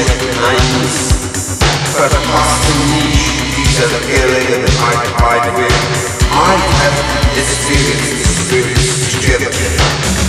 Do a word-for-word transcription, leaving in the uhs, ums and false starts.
nineties. But past the niche, disappearing in the night by the wind, might have experienced the spirits together.